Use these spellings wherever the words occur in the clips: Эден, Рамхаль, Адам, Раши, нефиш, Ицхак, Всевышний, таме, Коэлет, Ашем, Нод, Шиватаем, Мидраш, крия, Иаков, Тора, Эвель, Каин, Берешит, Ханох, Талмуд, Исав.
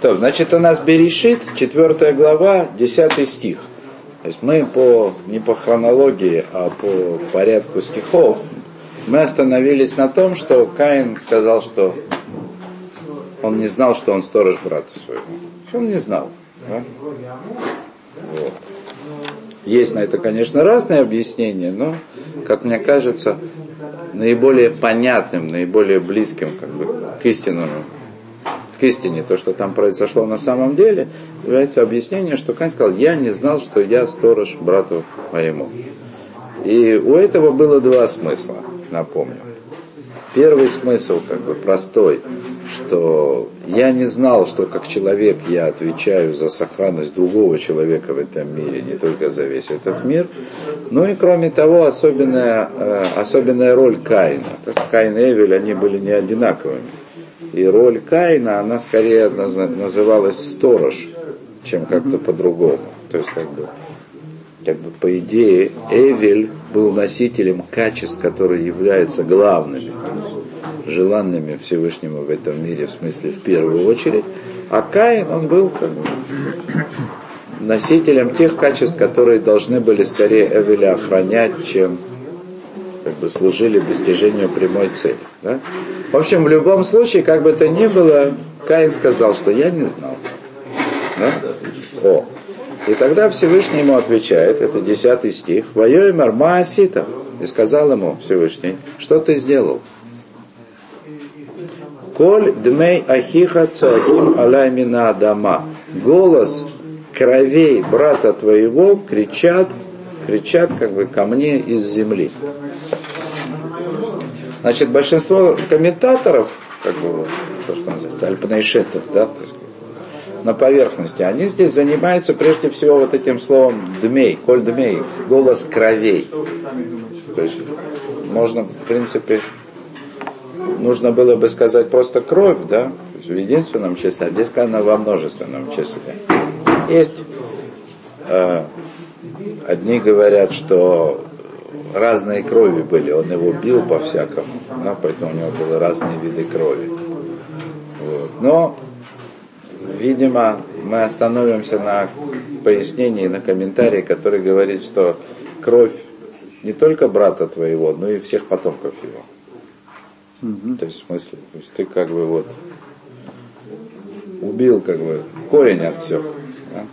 То, значит, у нас Берешит, 4 глава, 10 стих. То есть мы не по хронологии, а по порядку стихов, мы остановились на том, что Каин сказал, что он не знал, что он сторож брата своего. Что он не знал? Да? Вот. Есть на это, конечно, разные объяснения, но, как мне кажется, наиболее понятным, наиболее близким как бы, к истине, то, что там произошло на самом деле, является объяснение, что Каин сказал, я не знал, что я сторож брату моему. И у этого было два смысла, напомню. Первый смысл, как бы простой, что я не знал, что как человек я отвечаю за сохранность другого человека в этом мире, не только за весь этот мир. Ну и кроме того, особенная роль Каина. Каин и Эвель, они были не одинаковыми. И роль Каина, она скорее называлась сторож, чем как-то по-другому. То есть, как бы по идее, Эвель был носителем качеств, которые являются главными, желанными Всевышнему в этом мире, в смысле, в первую очередь. А Каин, он был как бы носителем тех качеств, которые должны были скорее Эвеля охранять, чем как бы служили достижению прямой цели. Да? В общем, в любом случае, как бы то ни было, Каин сказал, что я не знал. Да? О. И тогда Всевышний ему отвечает, это 10 стих, «Ваёймар маасита», и сказал ему Всевышний, что ты сделал? «Коль дмей ахиха цоаким алай мина адама». Голос кровей брата твоего кричат как бы ко мне из земли. Значит, большинство комментаторов, как бы, то, что называется, альпнейшетов, да, то есть, на поверхности, они здесь занимаются прежде всего вот этим словом «дмей», «коль дмей», «голос кровей». То есть, можно, в принципе, нужно было бы сказать просто «кровь», да, то есть, в единственном числе, а здесь сказано во множественном числе. Есть, одни говорят, что разные крови были, он его бил по-всякому, да, поэтому у него были разные виды крови. Вот. Но, видимо, мы остановимся на пояснении, на комментарии, который говорит, что кровь не только брата твоего, но и всех потомков его. То есть, в смысле, то есть ты как бы вот убил как бы корень отсек. Да?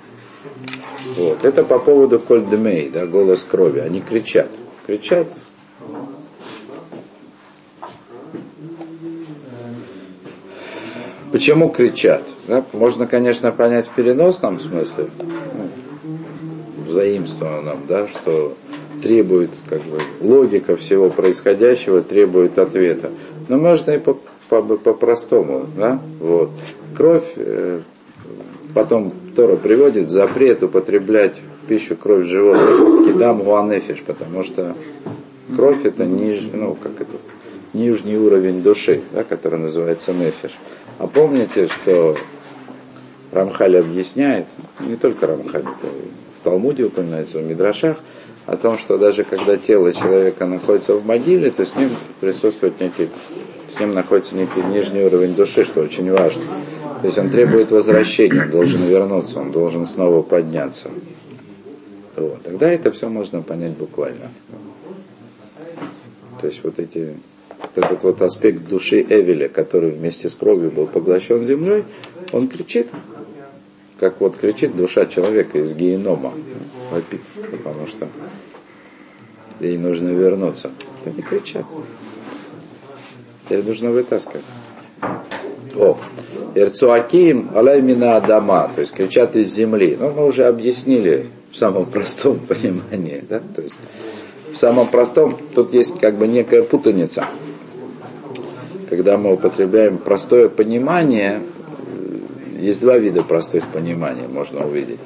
Вот. Это по поводу «коль дмей», да, голос крови, они кричат. Кричат. Почему кричат? Да, можно, конечно, понять в переносном смысле, в заимствованном, да, что требует, как бы, логика всего происходящего требует ответа. Но можно и по-простому, да, вот. Кровь, потом Тора приводит запрет употреблять в пищу кровь животных, кидам гуанефиш, потому что кровь это нижний уровень души, да, который называется нефиш. А помните, что Рамхаль объясняет, не только Рамхаль, это в Талмуде упоминается, в Мидрашах, о том, что даже когда тело человека находится в могиле, то с ним присутствует находится некий нижний уровень души, что очень важно. То есть он требует возвращения, он должен вернуться, он должен снова подняться. Вот. Тогда это все можно понять буквально. То есть вот этот аспект души Эвеля, который вместе с кровью был поглощен землей, он кричит, как вот кричит душа человека из генома, вопит, потому что ей нужно вернуться. Да не кричат. Теперь нужно вытаскивать. О, «Ирцуаким алай мина адама», то есть кричат из земли. Ну, мы уже объяснили в самом простом понимании, да, то есть в самом простом, тут есть как бы некая путаница. Когда мы употребляем простое понимание, есть два вида простых пониманий, можно увидеть.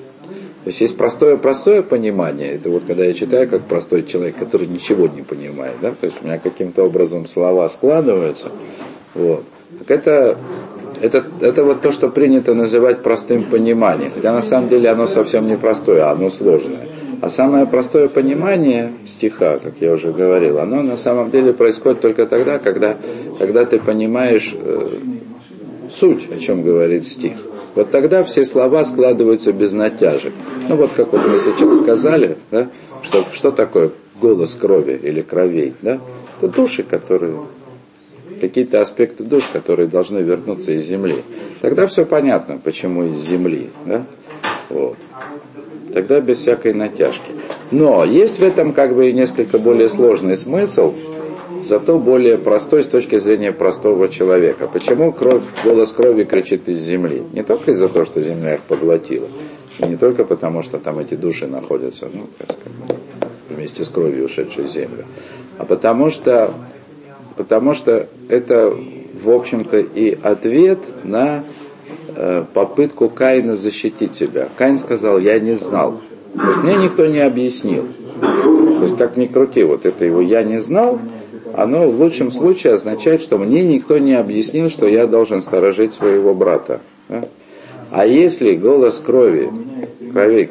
То есть есть простое понимание, это вот когда я читаю как простой человек, который ничего не понимает, да, то есть у меня каким-то образом слова складываются, вот. Так это вот то, что принято называть простым пониманием. Хотя на самом деле оно совсем не простое, а оно сложное. А самое простое понимание стиха, как я уже говорил, оно на самом деле происходит только тогда, когда ты понимаешь суть, о чем говорит стих. Вот тогда все слова складываются без натяжек. Ну вот как вот мы сейчас сказали, да, что такое голос крови или кровей, да? Это души, какие-то аспекты душ, которые должны вернуться из земли. Тогда все понятно, почему из земли, да? Вот. Тогда без всякой натяжки. Но есть в этом как бы и несколько более сложный смысл, зато более простой с точки зрения простого человека. Почему голос крови кричит из земли? Не только из-за того, что земля их поглотила, и не только потому, что там эти души находятся, ну, вместе с кровью ушедшей в землю, а потому что это, в общем-то, и ответ на попытку Каина защитить себя. Каин сказал: я не знал. Мне никто не объяснил. То есть, как ни крути, вот это его «я не знал», оно в лучшем случае означает, что мне никто не объяснил, что я должен сторожить своего брата. А если голос крови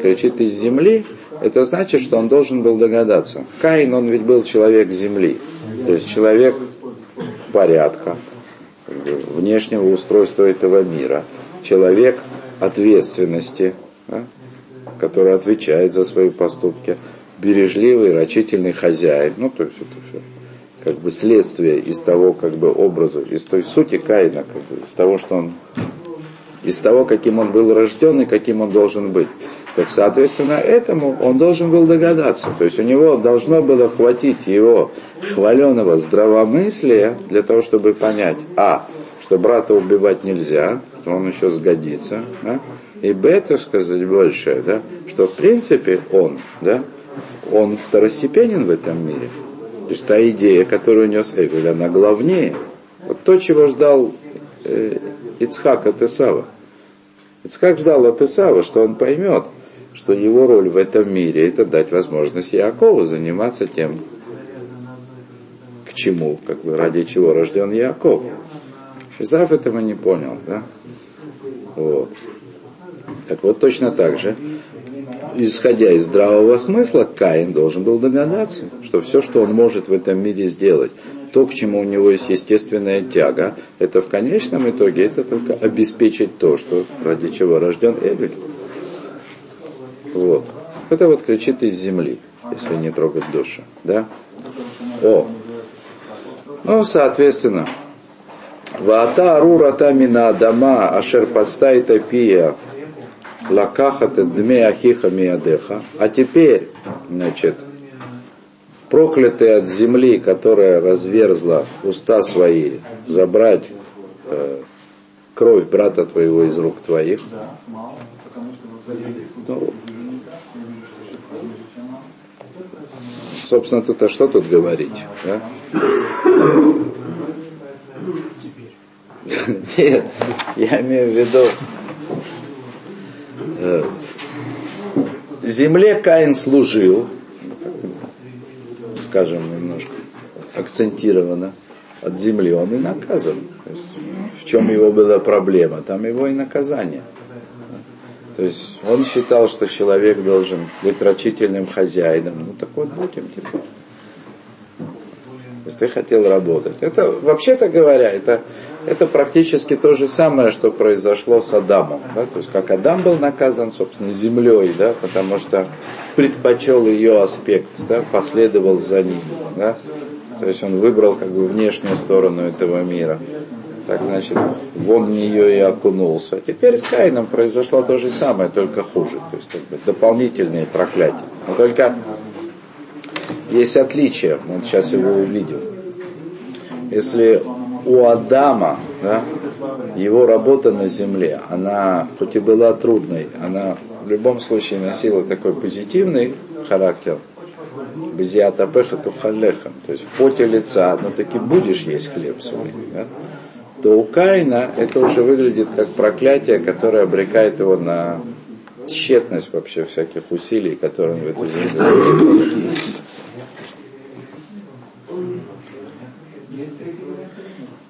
кричит из земли, это значит, что он должен был догадаться. Каин, он ведь был человек земли, то есть человек порядка, внешнего устройства этого мира, человек ответственности, да, который отвечает за свои поступки, бережливый, рачительный хозяин. Ну, то есть это все как бы следствие из того как бы образа, из той сути Каина, как бы, из того, каким он был рожден и каким он должен быть. Так, соответственно, этому он должен был догадаться. То есть у него должно было хватить его хваленого здравомыслия для того, чтобы понять, что брата убивать нельзя, что он еще сгодится, да? И б, так сказать, большее, да? Что в принципе он второстепенен в этом мире. То есть та идея, которую нес Эвель, она главнее. Вот то, чего ждал Ицхак от Исава. Ицхак ждал от Исава, что он поймет, что его роль в этом мире — это дать возможность Иакову заниматься тем, к чему, как бы, ради чего рожден Иаков. Исав этого не понял, да? Вот. Так вот, точно так же, исходя из здравого смысла, Каин должен был догадаться, что все, что он может в этом мире сделать, то, к чему у него есть естественная тяга, это в конечном итоге, это только обеспечить то, что ради чего рожден Эвель. Вот. Это вот кричит из земли, если не трогать душу, да? Ну, соответственно, «Ваата рурата мина адама, ашер подстайта пия, лакахата дме ахиха миадеха». А теперь, значит, проклятые от земли, которая разверзла уста свои, забрать кровь брата твоего из рук твоих. Ну, собственно, тут, что тут говорить? Да? Нет, я имею в виду, земле Каин служил, скажем, немножко акцентированно, от земли он и наказан. То есть, в чем его была проблема, там его и наказание. То есть он считал, что человек должен быть рачительным хозяином. Ну так вот будем теперь. Если ты хотел работать. Это, вообще-то говоря, это практически то же самое, что произошло с Адамом. Да? То есть как Адам был наказан, собственно, землей, да? Потому что предпочел ее аспект, да? Последовал за ним. Да? То есть он выбрал как бы внешнюю сторону этого мира. Так, значит, он в нее и окунулся. Теперь с Каином произошло то же самое, только хуже. То есть как бы дополнительные проклятия. Но только есть отличие, вот сейчас его увидим. Если у Адама, да, его работа на земле, она хоть и была трудной, она в любом случае носила такой позитивный характер, безиатапеха тухалеха, то есть в поте лица, но таки будешь есть хлеб свой, да, то у Каина это уже выглядит как проклятие, которое обрекает его на тщетность вообще всяких усилий, которые он в эту землю делает.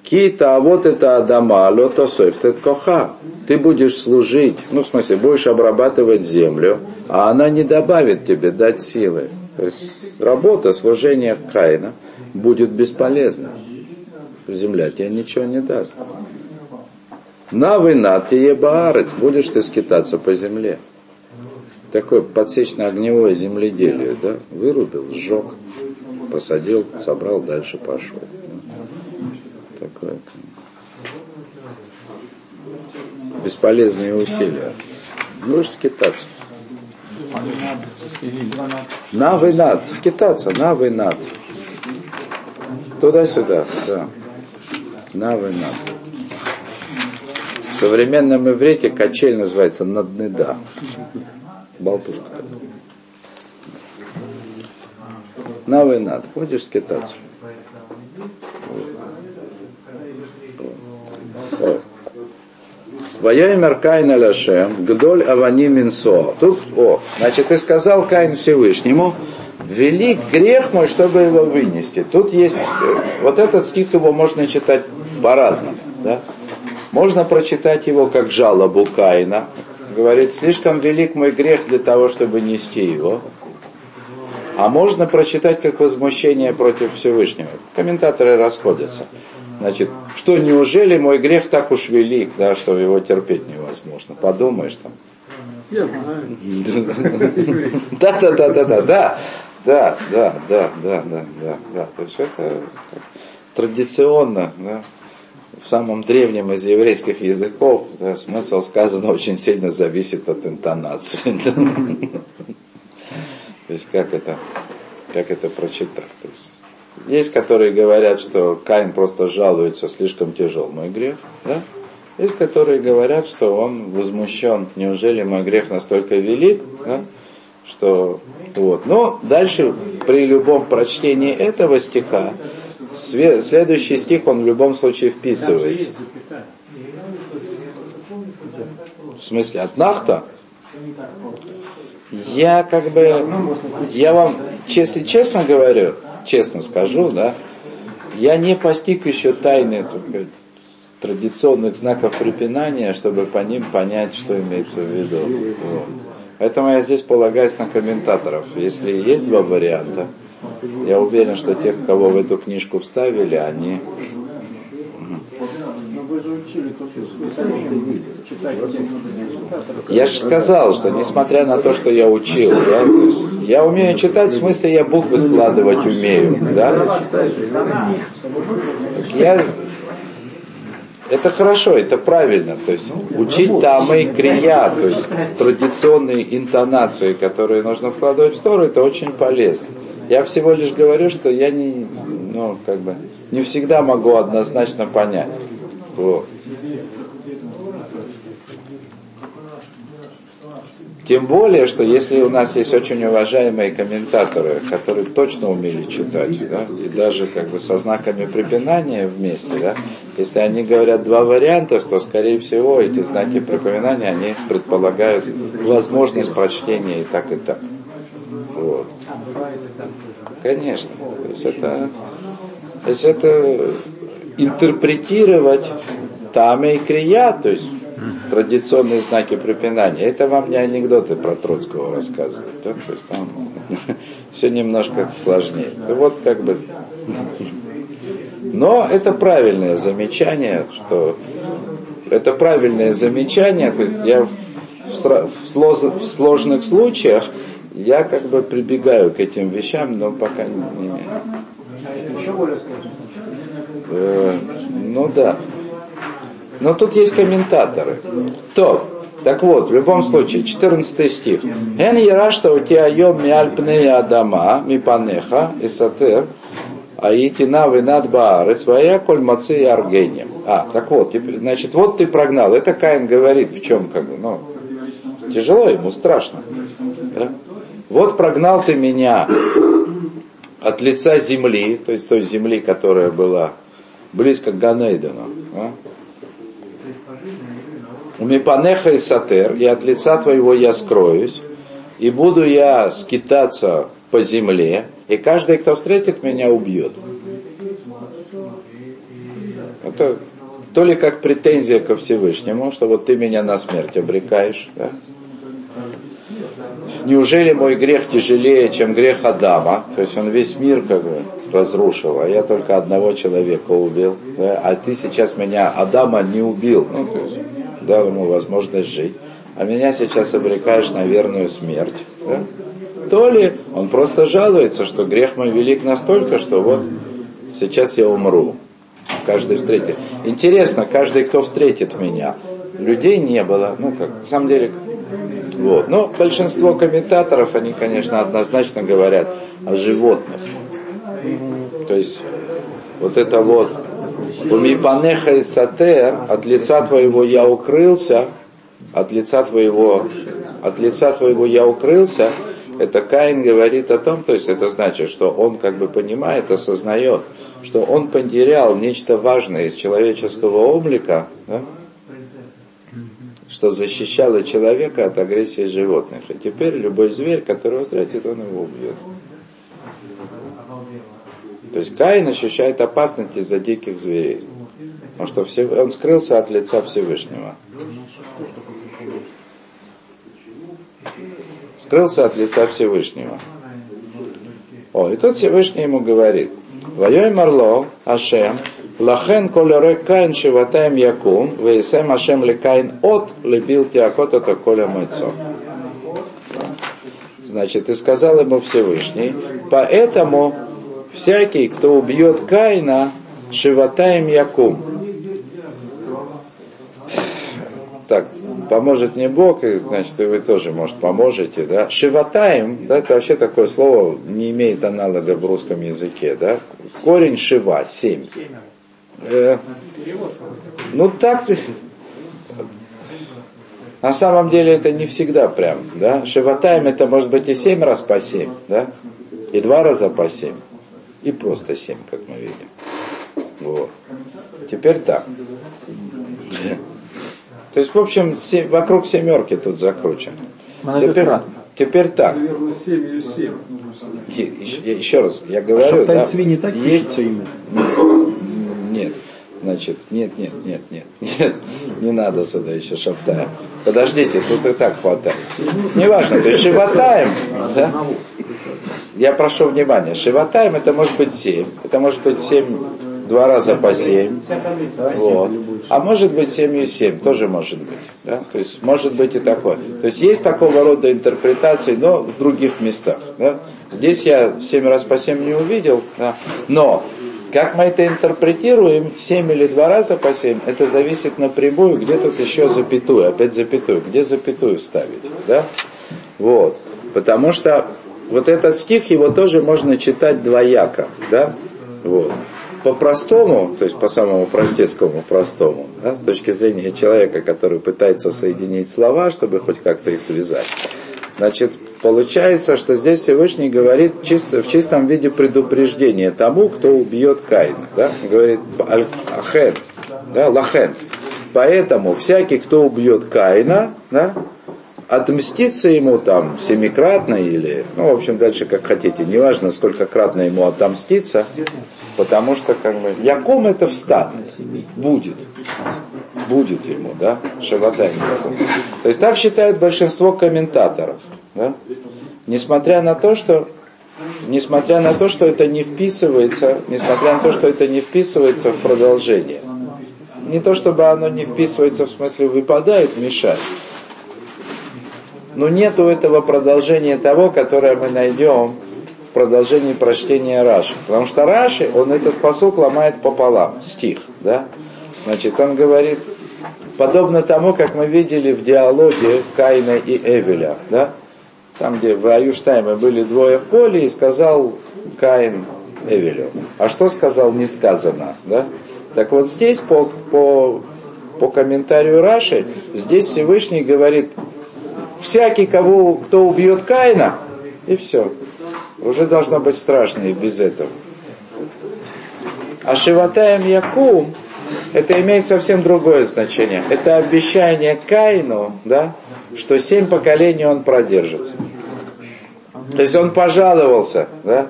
Кита, а вот это Адама, лотосоев, тет коха. Ты будешь служить, ну, в смысле, будешь обрабатывать землю, а она не добавит тебе дать силы. То есть работа, служение Каина будет бесполезно. Земля тебе ничего не даст. Навынатие баарец, будешь ты скитаться по земле. Такое подсечно-огневое земледелие, да? Вырубил, сжег, посадил, собрал, дальше пошел. Да? Такое бесполезные усилия. Будешь скитаться. Навынат, скитаться, навынат. Туда-сюда, да. Навынат. В современном иврите качель называется надныда. Болтушка. Навынат. Будешь скитаться. Ваяймер Каин аляшем, гдоль авани минсо. Тут, значит, ты сказал Каин Всевышнему, велик грех мой, чтобы его вынести. Тут есть, вот этот стих его можно читать по-разному, да? Можно прочитать его как жалобу Каина. Говорит, слишком велик мой грех для того, чтобы нести его. А можно прочитать как возмущение против Всевышнего. Комментаторы расходятся. Значит, что неужели мой грех так уж велик, да, что его терпеть невозможно? Подумаешь там. Я знаю. Да. То есть это традиционно, да. В самом древнем из еврейских языков, да, смысл сказанного очень сильно зависит от интонации. То есть как это прочитать. Есть, которые говорят, что Каин просто жалуется, слишком тяжел мой грех. Есть, которые говорят, что он возмущен, неужели мой грех настолько велик, что вот. Но дальше при любом прочтении этого стиха следующий стих, он в любом случае вписывается. В смысле, от Нахта? Я вам, если честно говорю, честно скажу, да, я не постиг еще тайны традиционных знаков препинания, чтобы по ним понять, что имеется в виду. Вот. Поэтому я здесь полагаюсь на комментаторов. Если есть два варианта, я уверен, что тех, кого в эту книжку вставили, они... Я же сказал, что несмотря на то, что я учил, да, то есть я умею читать, в смысле я буквы складывать умею, да? Это хорошо, это правильно, то есть учить тамы и крия, то есть традиционные интонации, которые нужно вкладывать в Тору, это очень полезно. Я всего лишь говорю, что я не всегда могу однозначно понять. Вот. Тем более, что если у нас есть очень уважаемые комментаторы, которые точно умели читать, да, и даже со знаками препинания вместе, да, если они говорят два варианта, то, скорее всего, эти знаки препинания, они предполагают возможность прочтения и так, и так. Вот. Конечно. То есть это интерпретировать таме и крия, то есть традиционные знаки препинания. Это вам не анекдоты про Троцкого рассказывают. Да? То есть там все немножко сложнее. Но это правильное замечание, то есть я в сложных случаях я прибегаю к этим вещам, но пока не... Еще более сложно. Но тут есть комментаторы. Так вот, в любом случае, 14 стих. Эн ярашта у тебя йом миальпне адама, мипанеха, исатер, аитина винат баарец, вая коль мацы и аргенем. Так вот, значит, вот ты прогнал. Это Каин говорит, в чем тяжело ему, страшно. Да? Вот прогнал ты меня от лица земли, то есть той земли, которая была близко к Ганейдену. Умипанеха и сатер, и от лица твоего я скроюсь, и буду я скитаться по земле, и каждый, кто встретит меня, убьет. Это то ли как претензия ко Всевышнему, что вот ты меня на смерть обрекаешь, да? Неужели мой грех тяжелее, чем грех Адама? То есть он весь мир разрушил, а я только одного человека убил, да? А ты сейчас меня, Адама, не убил, ну, то есть, дал ему возможность жить, а меня сейчас обрекаешь на верную смерть, да? То ли он просто жалуется, что грех мой велик настолько, что вот сейчас я умру. Каждый встретит. Интересно, каждый, кто встретит меня, людей не было, ну как, на самом деле, вот. Но большинство комментаторов, они, конечно, однозначно говорят о животных. То есть, вот это вот, «Умипанеха и сатер», «От лица твоего я укрылся», «От лица твоего я укрылся», это Каин говорит о том, то есть это значит, что он как бы понимает, осознает, что он потерял нечто важное из человеческого облика, да, что защищало человека от агрессии животных. И теперь любой зверь, который встретит, он его убьет. То есть Каин ощущает опасность из-за диких зверей, потому что он скрылся от лица Всевышнего. Скрылся от лица Всевышнего. О, и тут Всевышний ему говорит: «Вайой марло, Ашем, лахен колерек Каин шиватаем якум, вейсем Ашем ли Каин от лебил тиакот это коля мойцо». Значит, и сказал ему Всевышний: «Поэтому всякий, кто убьет Каина, шиватаем якум». Так, поможет мне Бог, и, значит, и вы тоже, может, поможете, да. Шиватаем, да, это вообще такое слово, не имеет аналога в русском языке, да. Корень шива, 7. Ну, так, на самом деле, это не всегда прям, да. Шиватаем, это может быть и 7 раз по 7, да, и 2 раза по 7, и просто 7, как мы видим. Вот. Теперь так. То есть, в общем, вокруг семерки тут закручено. Теперь так. Наверное, 7 или 7. Еще раз, я говорю, да, не так есть... Нет, значит, нет, не надо сюда еще шаптаем. Подождите, тут и так хватает. Неважно, то есть шиватаем, да? Я прошу внимания, шиватаем это может быть 7, это может быть 7... 2 раза по 7, вот. А может быть 7 и 7, тоже может быть, да? То есть может быть и такое. То есть такого рода интерпретации, но в других местах, да? Здесь я 7 раз по 7 не увидел, да? Но как мы это интерпретируем, 7 или 2 раза по 7, это зависит напрямую, где тут еще запятую, опять запятую, где запятую ставить, да? Вот, потому что вот этот стих, его тоже можно читать двояко, да? Вот. По-простому, то есть по самому простецкому, да, с точки зрения человека, который пытается соединить слова, чтобы хоть как-то их связать. Значит, получается, что здесь Всевышний говорит в чистом виде предупреждения тому, кто убьет Каина. Да? Говорит, ахен, да, лахен. Поэтому всякий, кто убьет Каина, да, отмстится ему там семикратно или, ну, в общем, дальше как хотите, неважно, сколькократно ему отомстится, потому что, как бы, яком это встанет, будет ему, да, шиватаем. То есть так считает большинство комментаторов, да? Несмотря на то, что это не вписывается, в продолжение, не то чтобы оно не вписывается, в смысле выпадает, мешает. Но нету этого продолжения того, которое мы найдем в продолжении прочтения Раши. Потому что Раши, он этот пасук ломает пополам, стих, да? Значит, он говорит, подобно тому, как мы видели в диалоге Каина и Эвеля, да? Там, где в Аюштайме были двое в поле, и сказал Каин Эвелю. А что сказал, не сказано, да? Так вот здесь, по комментарию Раши, здесь Всевышний говорит... Всякий, кто убьет Каина, и все. Уже должно быть страшно и без этого. А шиватаем якум, это имеет совсем другое значение. Это обещание Каину, да, что 7 поколений он продержится. То есть он пожаловался, да,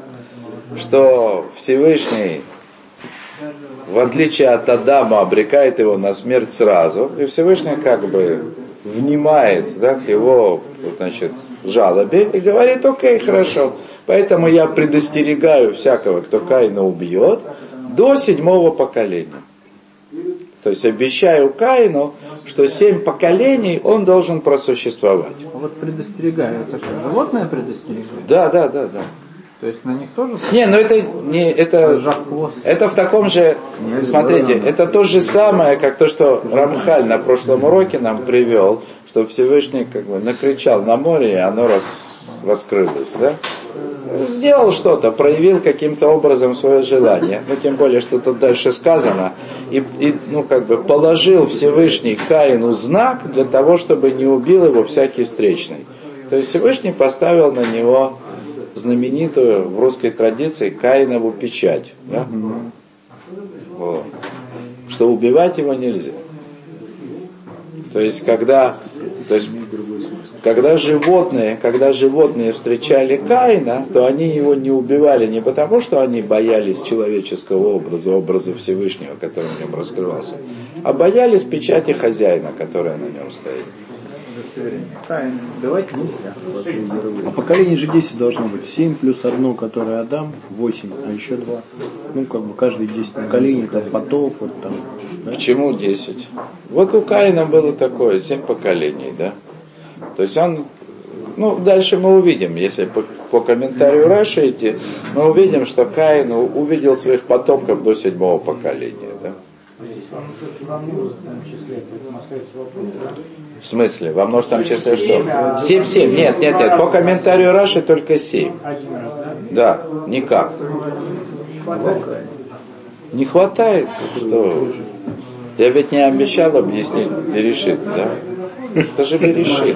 что Всевышний, в отличие от Адама, обрекает его на смерть сразу. И Всевышний как бы... внимает, да, к его, значит, жалобе и говорит, окей, хорошо, Поэтому я предостерегаю всякого, кто Каина убьет, до 7-го поколения. То есть обещаю Каину, что 7 поколений он должен просуществовать. А вот предостерегаю, это что, животное предостерегает? Да. То есть на них тоже... Это в таком же... Смотрите, это то же самое, как то, что Рамхаль на прошлом уроке нам привел, что Всевышний как бы накричал на море, и оно раскрылось, да? Сделал что-то, проявил каким-то образом свое желание, тем более, что тут дальше сказано, и положил Всевышний Каину знак для того, чтобы не убил его всякий встречный. То есть Всевышний поставил на него... знаменитую в русской традиции Каинову печать, да? Вот. Что убивать его нельзя. То есть, когда животные встречали Каина, то они его не убивали не потому, что они боялись человеческого образа Всевышнего, который в нем раскрывался, а боялись печати хозяина, которая на нем стоит. Каина убивать нельзя. А поколений же 10 должно быть. 7 плюс 1, которое Адам, 8, а еще 2. Каждые 10 поколений, потов. Да? Почему 10? Вот у Каина было такое, 7 поколений, да? То есть он, дальше мы увидим, если по комментарию Раши идти, мы увидим, что Каин увидел своих потомков до 7-го поколения, да? В смысле? Во множественном числе что? 7. Нет. По комментарию Раши только 7. Да, никак. Не хватает? Что? Я ведь не обещал объяснить Берешит, да? Это же Берешит.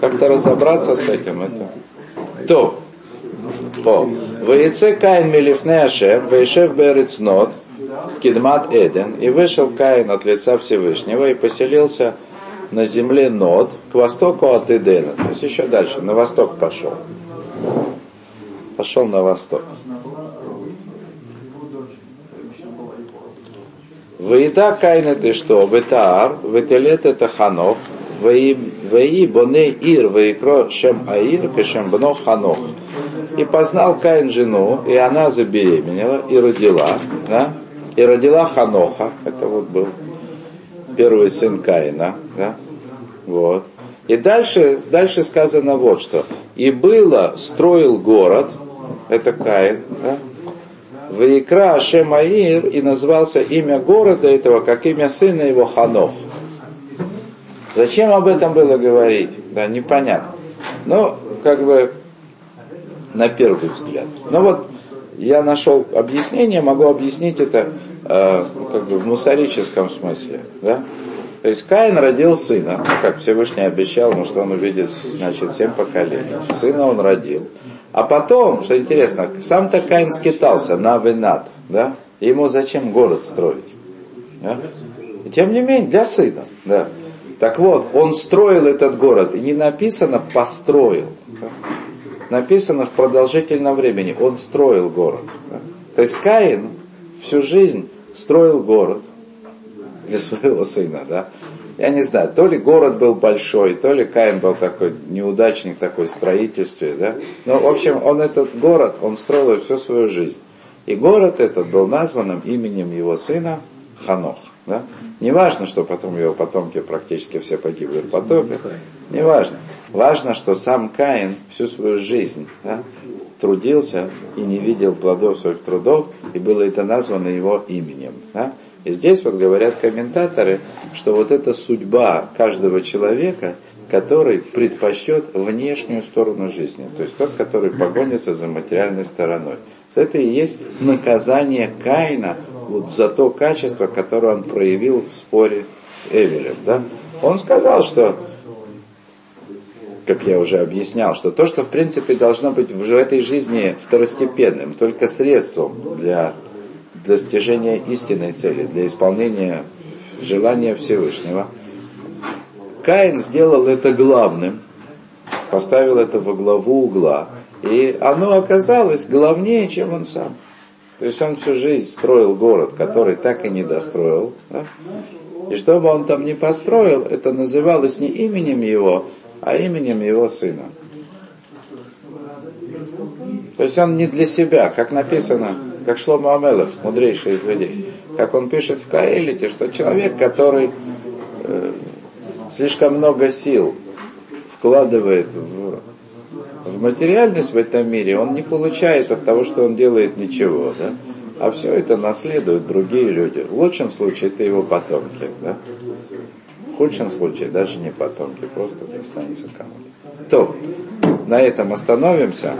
Как-то разобраться с этим, это... То. Ваице Каин милифне Ашем, ваишев берец Нод, кидмат Эден, и вышел Каин от лица Всевышнего и поселился на земле Нод к востоку от Эдена. То есть еще дальше, на восток пошел. Пошел на восток. Ваида Каин это что? Витаар, вителет это Ханох, ваи боне ир, ваикро шем аир, кешем бно Ханох. И познал Каин жену, и она забеременела, и родила, да? И родила Ханоха, это вот был первый сын Каина, да? Вот. И дальше сказано вот что. И было, строил город, это Каин, да? Ваикра Ашем Аир, и назвался имя города этого, как имя сына его Ханох. Зачем об этом было говорить? Да, непонятно. На первый взгляд. Я нашел объяснение, могу объяснить это в мусорическом смысле. Да? То есть Каин родил сына, как Всевышний обещал, что он увидит, 7 поколений. Сына он родил. А потом, что интересно, сам-то Каин скитался на Венат, да? Ему зачем город строить? Да? И тем не менее, для сына. Да? Так вот, он строил этот город, и не написано «построил». Да? Написано в продолжительном времени. Он строил город. Да? То есть Каин всю жизнь строил город для своего сына. Да? Я не знаю, то ли город был большой, то ли Каин был такой неудачник в строительстве. Да? Он этот город, он строил всю свою жизнь. И город этот был назван именем его сына Ханох. Да? Не важно, что потом его потомки практически все погибли в потопе. Не важно. Важно, что сам Каин всю свою жизнь трудился и не видел плодов своих трудов, и было это названо его именем. Да? И здесь говорят комментаторы, что это судьба каждого человека, который предпочтет внешнюю сторону жизни, то есть тот, который погонится за материальной стороной. Это и есть наказание Каина за то качество, которое он проявил в споре с Эвелем. Да? Он сказал, что, как я уже объяснял, что то, что в принципе должно быть в этой жизни второстепенным, только средством для достижения истинной цели, для исполнения желания Всевышнего, Каин сделал это главным, поставил это во главу угла, и оно оказалось главнее, чем он сам. То есть он всю жизнь строил город, который так и не достроил, да? И что бы он там ни построил, это называлось не именем его, а именем его сына. То есть он не для себя, как написано, как Шломо Амелех, мудрейший из людей. Как он пишет в Коэлете, что человек, который слишком много сил вкладывает в материальность в этом мире, он не получает от того, что он делает, ничего, да? А все это наследуют другие люди. В лучшем случае это его потомки, да? В худшем случае даже не потомки, просто достанется кому-то. То, на этом остановимся.